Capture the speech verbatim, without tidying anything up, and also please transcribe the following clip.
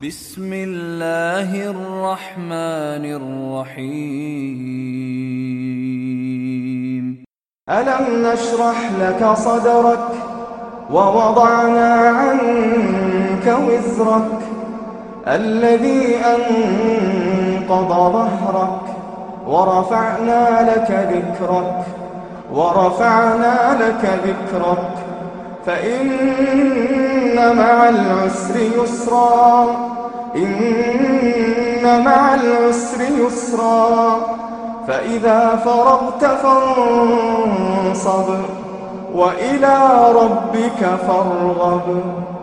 Bismillahirrahmânirrahîm. Elem neşrah leke sadrak ve vada'na anke vizrak ellezî enkada zahrak ve rafa'na leke zikrak ve rafa'na leke zikrak فإن مع العسر يسرا إن مع العسر يسرا فإذا فرغت فانصب وإلى ربك فارغب.